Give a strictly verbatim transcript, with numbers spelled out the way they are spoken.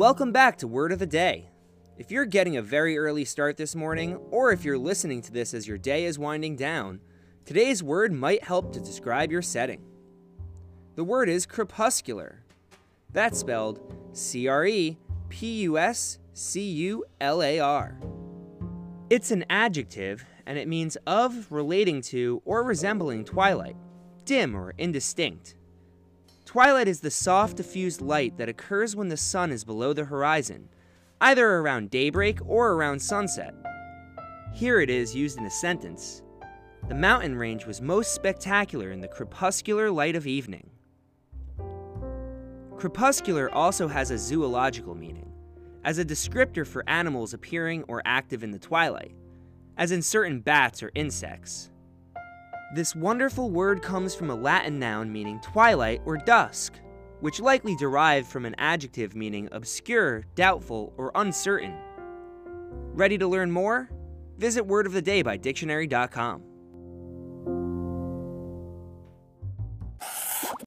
Welcome back to Word of the Day. If you're getting a very early start this morning, or if you're listening to this as your day is winding down, today's word might help to describe your setting. The word is crepuscular. That's spelled C R E P U S C U L A R. It's an adjective, and it means of, relating to, or resembling twilight, dim or indistinct. Twilight is the soft, diffused light that occurs when the sun is below the horizon, either around daybreak or around sunset. Here it is used in a sentence. The mountain range was most spectacular in the crepuscular light of evening. Crepuscular also has a zoological meaning, as a descriptor for animals appearing or active in the twilight, as in certain bats or insects. This wonderful word comes from a Latin noun meaning twilight or dusk, which likely derived from an adjective meaning obscure, doubtful, or uncertain. Ready to learn more? Visit Word of the Day by dictionary dot com.